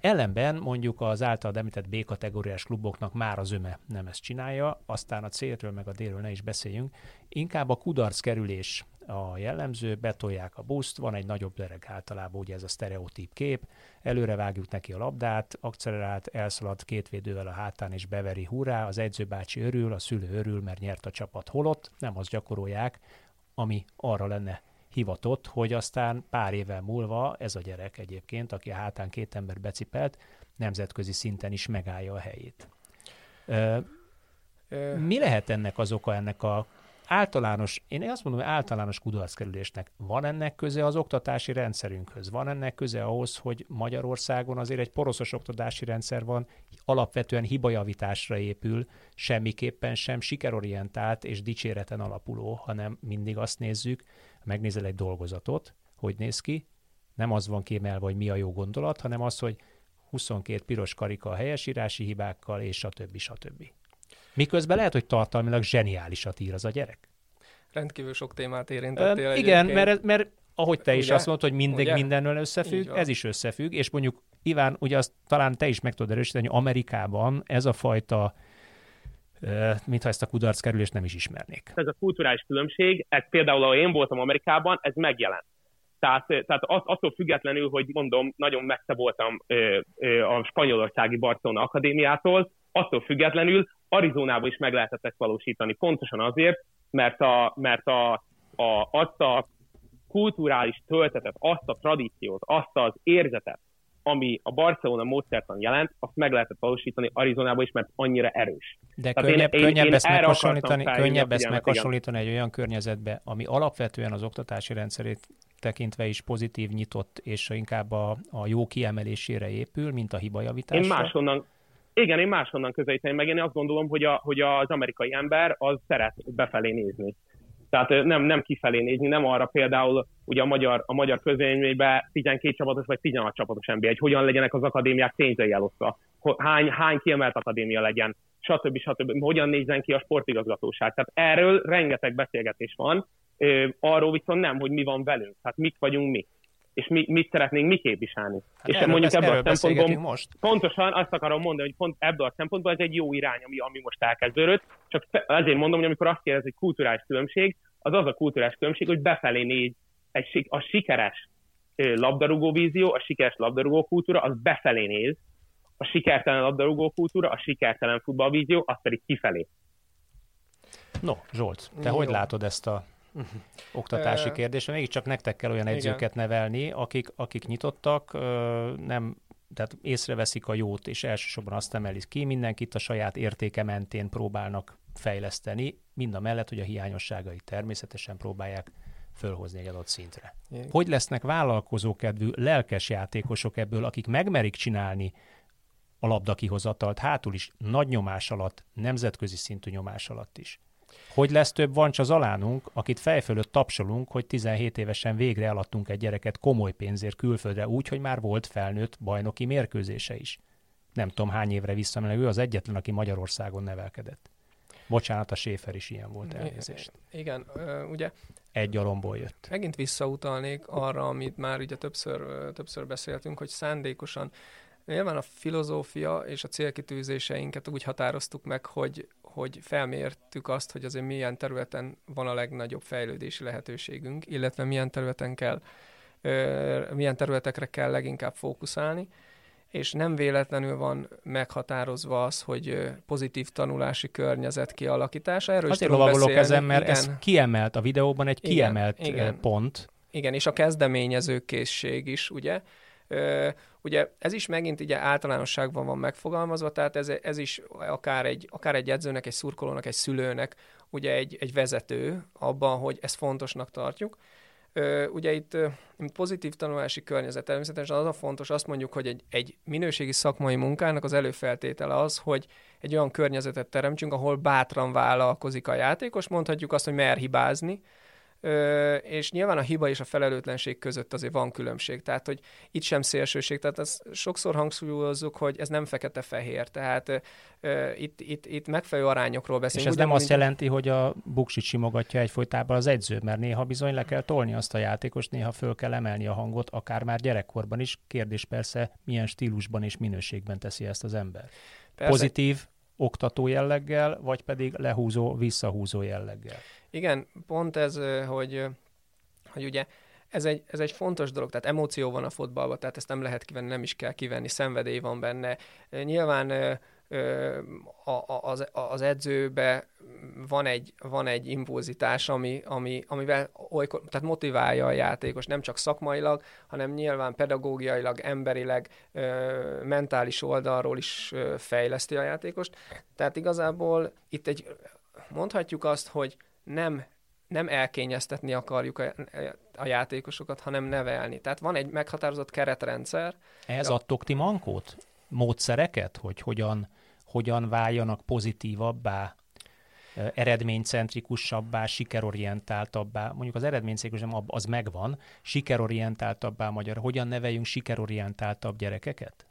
Ellenben mondjuk az általad említett B-kategóriás kluboknak már az öme nem ezt csinálja, aztán a C-ről meg a D-ről ne is beszéljünk, inkább a kudarckerülés a jellemző, betolják a buszt, van egy nagyobb dereg általában, ugye ez a sztereotíp kép, előre vágjuk neki a labdát, accelerált, elszalad két védővel a hátán és beveri, hurrá, az edzőbácsi örül, a szülő örül, mert nyert a csapat, holott nem azt gyakorolják, ami arra lenne hivatott, hogy aztán pár évvel múlva ez a gyerek egyébként, aki a hátán 2 ember becipelt, nemzetközi szinten is megállja a helyét. Mi lehet ennek az oka, ennek a általános, én azt mondom, hogy általános kudarckerülésnek? Van ennek köze az oktatási rendszerünkhöz? Van ennek köze ahhoz, hogy Magyarországon azért egy poroszos oktatási rendszer van, alapvetően hibajavításra épül, semmiképpen sem sikerorientált és dicséreten alapuló, hanem mindig azt nézzük, megnézel egy dolgozatot, hogy néz ki, nem az van kémelve, hogy mi a jó gondolat, hanem az, hogy 22 piros karika a helyesírási hibákkal, és stb. Stb. Miközben lehet, hogy tartalmilag zseniálisat ír az a gyerek. Rendkívül sok témát érintettél egyébként. Igen, mert ahogy te is azt mondtad, hogy mindennel összefügg, ez is összefügg, és mondjuk Iván, ugye azt talán te is meg tudod erősíteni, hogy Amerikában ez a fajta, mintha ezt a kudarckerülést nem is ismernék. Ez a kulturális különbség, ez például, ahol én voltam Amerikában, ez megjelent. Tehát attól függetlenül, hogy mondom, nagyon messze voltam a spanyolországi Barcelona akadémiától, attól függetlenül Arizonában is meg lehetett ezt valósítani. Pontosan azért, mert azt a kulturális töltetet, azt a tradíciót, azt az érzetet, ami a Barcelona módszertan jelent, azt meg lehetett valósítani Arizonában is, mert annyira erős. De könnyebb ezt meghasonlítani egy olyan környezetbe, ami alapvetően az oktatási rendszerét tekintve is pozitív, nyitott, és inkább a jó kiemelésére épül, mint a hibajavításra. Én máshonnan közelíteném meg, én azt gondolom, hogy az amerikai ember az szeret befelé nézni. Tehát nem kifelé nézni, nem arra például, ugye a magyar közvéleményben 12 csapatos vagy 16 csapatos NBA, hogy hogyan legyenek az akadémiák tényleg elosztva, hány kiemelt akadémia legyen, stb. Hogyan nézzen ki a sportigazgatóság. Tehát erről rengeteg beszélgetés van, arról viszont nem, hogy mi van velünk, tehát mik vagyunk mi, és mit szeretnénk mi képviselni. Hát és mondjuk ebből a szempontból most. Pontosan azt akarom mondani, hogy pont ebből a szempontból ez egy jó irány, ami most elkezdődött, csak azért mondom, hogy amikor azt kérdez, hogy kulturális különbség, az a kulturális különbség, hogy befelé néz a sikeres labdarúgó vízió, a sikeres labdarúgó kultúra, az befelé néz, a sikertelen labdarúgó kultúra, a sikertelen futballvízió, az pedig kifelé. No, Zsolt, te hogy látod ezt a oktatási kérdésre? Mégis csak nektek kell olyan edzőket nevelni, akik nyitottak, nem, tehát észreveszik a jót, és elsősorban azt emelik ki, mindenkit a saját értéke mentén próbálnak fejleszteni, mind a mellett, hogy a hiányosságait természetesen próbálják fölhozni egy adott szintre. Igen. Hogy lesznek vállalkozókedvű, lelkes játékosok ebből, akik megmerik csinálni a labdakihozatalt hátul is, nagy nyomás alatt, nemzetközi szintű nyomás alatt is? Hogy lesz több Vancsa Zalánunk, akit fej fölött tapsolunk, hogy 17 évesen végre eladtunk egy gyereket komoly pénzért külföldre úgy, hogy már volt felnőtt bajnoki mérkőzése is. Nem tudom hány évre visszamenőleg, ő az egyetlen, aki Magyarországon nevelkedett. Bocsánat, a Séfer is ilyen volt, elnézést. Igen, ugye... Egy alomból jött. Megint visszautalnék arra, amit már ugye többször beszéltünk, hogy szándékosan nyilván a filozófia és a célkitűzéseinket úgy határoztuk meg, hogy felmértük azt, hogy azért milyen területen van a legnagyobb fejlődési lehetőségünk, illetve milyen területekre kell leginkább fókuszálni, és nem véletlenül van meghatározva az, hogy pozitív tanulási környezet kialakítása. Erről azért lovagolok ezen, mert igen, ez kiemelt a videóban, egy kiemelt igen, pont. Igen, és a kezdeményezőkészség is, ugye? Ugye ez is megint ugye általánosságban van megfogalmazva, tehát ez is akár egy edzőnek, egy szurkolónak, egy szülőnek, ugye egy vezető abban, hogy ezt fontosnak tartjuk. Ugye itt pozitív tanulási környezet, természetesen az a fontos, azt mondjuk, hogy egy minőségi szakmai munkának az előfeltétele az, hogy egy olyan környezetet teremtsünk, ahol bátran vállalkozik a játékos, mondhatjuk azt, hogy mer hibázni, és nyilván a hiba és a felelőtlenség között azért van különbség, tehát hogy itt sem szélsőség, tehát ezt sokszor hangsúlyozzuk, hogy ez nem fekete-fehér, tehát itt megfelelő arányokról beszélünk. És ez nem azt jelenti, hogy a buksit simogatja egyfolytában az edző, mert néha bizony le kell tolni azt a játékost, néha föl kell emelni a hangot, akár már gyerekkorban is, kérdés persze milyen stílusban és minőségben teszi ezt az ember. Persze. Pozitív oktató jelleggel, vagy pedig lehúzó, visszahúzó jelleggel. Igen, pont ez, hogy ugye ez egy fontos dolog, tehát emóció van a fotballban, tehát ezt nem lehet kivenni, nem is kell kivenni, szenvedély van benne. Nyilván az edzőbe van egy impulzitás, amivel olykor, tehát motiválja a játékos, nem csak szakmailag, hanem nyilván pedagógiailag, emberileg, mentális oldalról is fejleszti a játékost. Tehát igazából itt mondhatjuk azt, hogy nem elkényeztetni akarjuk a játékosokat, hanem nevelni. Tehát van egy meghatározott keretrendszer. Ehhez adtok ti mankót? Módszereket? Hogy hogyan váljanak pozitívabbá, eredménycentrikusabbá, sikerorientáltabbá? Mondjuk az eredménycentrikus nem, az megvan. Sikerorientáltabbá magyar. Hogyan neveljünk sikerorientáltabb gyerekeket?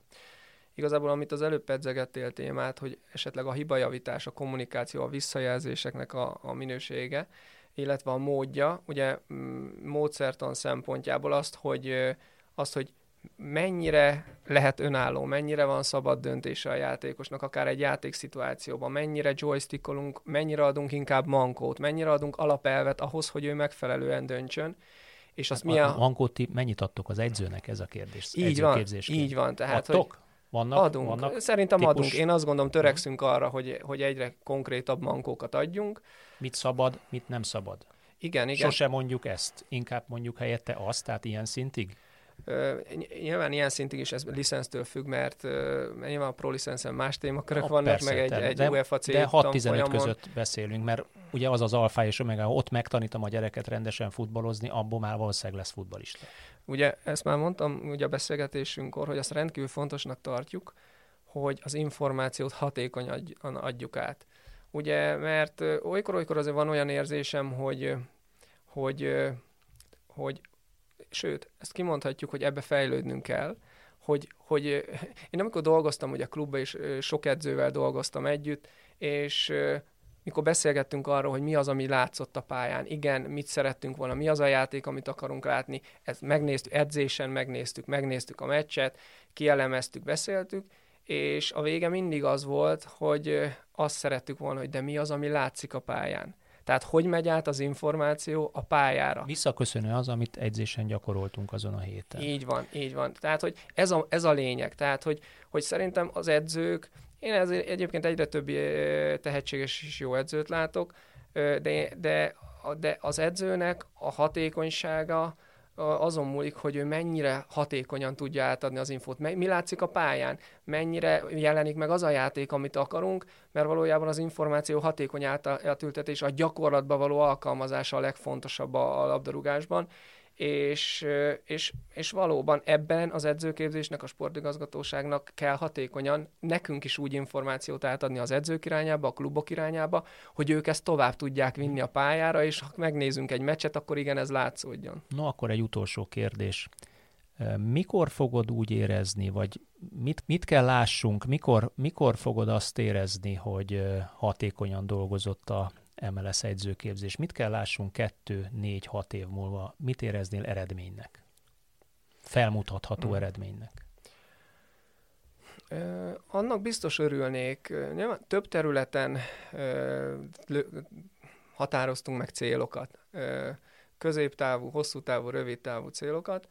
Igazából, amit az előbb pedzegettél témát, hogy esetleg a hibajavítás, a kommunikáció, a visszajelzéseknek a minősége, illetve a módja, ugye módszertan szempontjából azt, hogy mennyire lehet önálló, mennyire van szabad döntése a játékosnak, akár egy játékszituációban, mennyire joystickolunk, mennyire adunk inkább mankót, mennyire adunk alapelvet ahhoz, hogy ő megfelelően döntsön. És azt milyen... A mankót ti mennyit adtok az edzőnek, ez a kérdés? Így van. Tehát, adtok? Vannak szerintem típus... adunk. Én azt gondolom, törekszünk arra, hogy egyre konkrétabb mankókat adjunk. Mit szabad, mit nem szabad. Igen. Sose mondjuk ezt, inkább mondjuk helyette azt, tehát ilyen szintig? Nyilván ilyen szintig is ez licensztől függ, mert nyilván a pro licenszen más témakörök vannak, persze, meg egy UEFA C tanfolyamon. De 6-15 között beszélünk, mert ugye az alfa és omega, ott megtanítom a gyereket rendesen futballozni, abból már valószínűleg lesz futballista. Ugye ezt már mondtam ugye a beszélgetésünkkor, hogy azt rendkívül fontosnak tartjuk, hogy az információt hatékonyan adjuk át. ugye, mert olykor azért van olyan érzésem, hogy sőt, ezt kimondhatjuk, hogy ebbe fejlődnünk kell, hogy én amikor dolgoztam ugye a klubban, és sok edzővel dolgoztam együtt, és mikor beszélgettünk arról, hogy mi az, ami látszott a pályán, igen, mit szerettünk volna, mi az a játék, amit akarunk látni, ezt megnéztük, edzésen megnéztük a meccset, kielemeztük, beszéltük, és a vége mindig az volt, hogy azt szerettük volna, hogy de mi az, ami látszik a pályán. Tehát hogy megy át az információ a pályára. Visszaköszönő az, amit edzésen gyakoroltunk azon a héten. Így van. Tehát, hogy ez a lényeg. Tehát, hogy szerintem az edzők, én egyébként egyre több tehetséges és jó edzőt látok, de az edzőnek a hatékonysága azon múlik, hogy ő mennyire hatékonyan tudja átadni az infót. Mi látszik a pályán? Mennyire jelenik meg az a játék, amit akarunk, mert valójában az információ hatékony átültetés, a gyakorlatba való alkalmazása a legfontosabb a labdarúgásban, és valóban ebben az edzőképzésnek, a sportigazgatóságnak kell hatékonyan nekünk is úgy információt átadni az edzők irányába, a klubok irányába, hogy ők ezt tovább tudják vinni a pályára, és ha megnézünk egy meccset, akkor igen, ez látszódjon. No, akkor egy utolsó kérdés. Mikor fogod úgy érezni, vagy mit kell lássunk, mikor fogod azt érezni, hogy hatékonyan dolgozott a MLS edzőképzés? Mit kell lássunk 2-4-6 év múlva? Mit éreznél eredménynek? Felmutatható eredménynek? Annak biztos örülnék. Több területen határoztunk meg célokat. Középtávú, hosszútávú, rövidtávú célokat.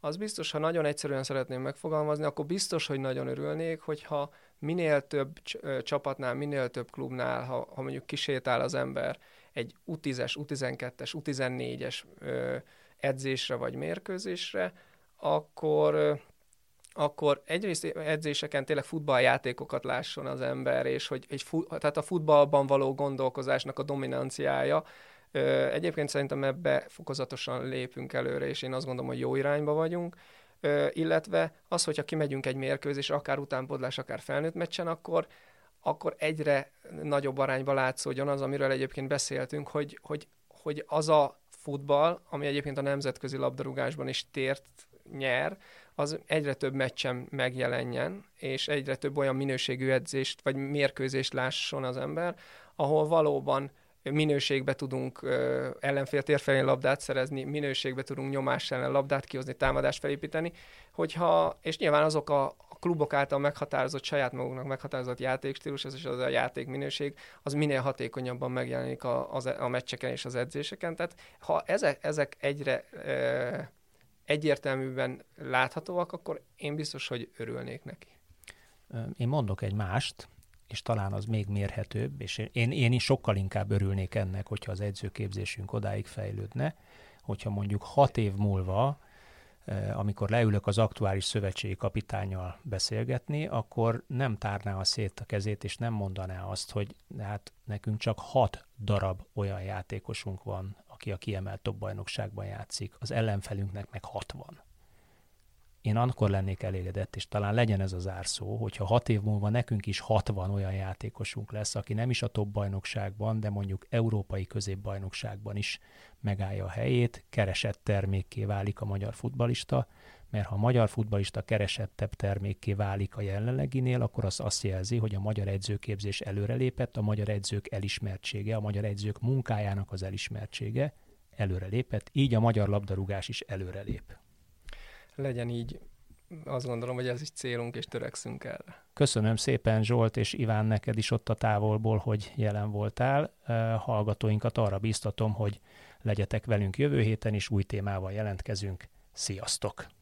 Az biztos, ha nagyon egyszerűen szeretném megfogalmazni, akkor biztos, hogy nagyon örülnék, hogyha minél több csapatnál, minél több klubnál, ha mondjuk kisétál az ember egy U10-es, U12-es, U14-es edzésre vagy mérkőzésre, akkor egyrészt edzéseken tényleg futballjátékokat lásson az ember, és hogy tehát a futballban való gondolkozásnak a dominanciája. Egyébként szerintem ebbe fokozatosan lépünk előre, és én azt gondolom, hogy jó irányba vagyunk. Illetve az, hogyha kimegyünk egy mérkőzés, akár utánpótlás, akár felnőtt meccsen, akkor egyre nagyobb arányba látszódjon az, amiről egyébként beszéltünk, hogy az a futball, ami egyébként a nemzetközi labdarúgásban is tért nyer, az egyre több meccsen megjelenjen, és egyre több olyan minőségű edzést, vagy mérkőzést lásson az ember, ahol valóban minőségbe tudunk ellenfél térfelén labdát szerezni, minőségbe tudunk nyomás ellen labdát kihozni, támadást felépíteni, és nyilván azok a klubok által meghatározott, saját maguknak meghatározott játékstílus, ez is az a játékminőség, az minél hatékonyabban megjelenik a meccseken és az edzéseken. Tehát ha ezek egyre egyértelműbben láthatóak, akkor én biztos, hogy örülnék neki. Én mondok egy mást, és talán az még mérhetőbb, és én is sokkal inkább örülnék ennek, hogyha az edzőképzésünk odáig fejlődne, hogyha mondjuk 6 év múlva, amikor leülök az aktuális szövetségi kapitánnyal beszélgetni, akkor nem tárná szét a kezét, és nem mondaná azt, hogy hát nekünk csak 6 darab olyan játékosunk van, aki a kiemelt top bajnokságban játszik, az ellenfelünknek meg 6 van. Én akkor lennék elégedett, és talán legyen ez a zárszó, hogyha 6 év múlva nekünk is 60 olyan játékosunk lesz, aki nem is a top bajnokságban, de mondjuk európai középbajnokságban is megállja a helyét, keresett termékké válik a magyar futballista, mert ha a magyar futballista keresettebb termékké válik a jelenleginél, akkor az azt jelzi, hogy a magyar edzőképzés előrelépett, a magyar edzők elismertsége, a magyar edzők munkájának az elismertsége előrelépett, így a magyar labdarúgás is előrelép. Legyen így, azt gondolom, hogy ez is célunk, és törekszünk erre. Köszönöm szépen, Zsolt és Iván, neked is ott a távolból, hogy jelen voltál. Hallgatóinkat arra bíztatom, hogy legyetek velünk jövő héten is, új témával jelentkezünk. Sziasztok!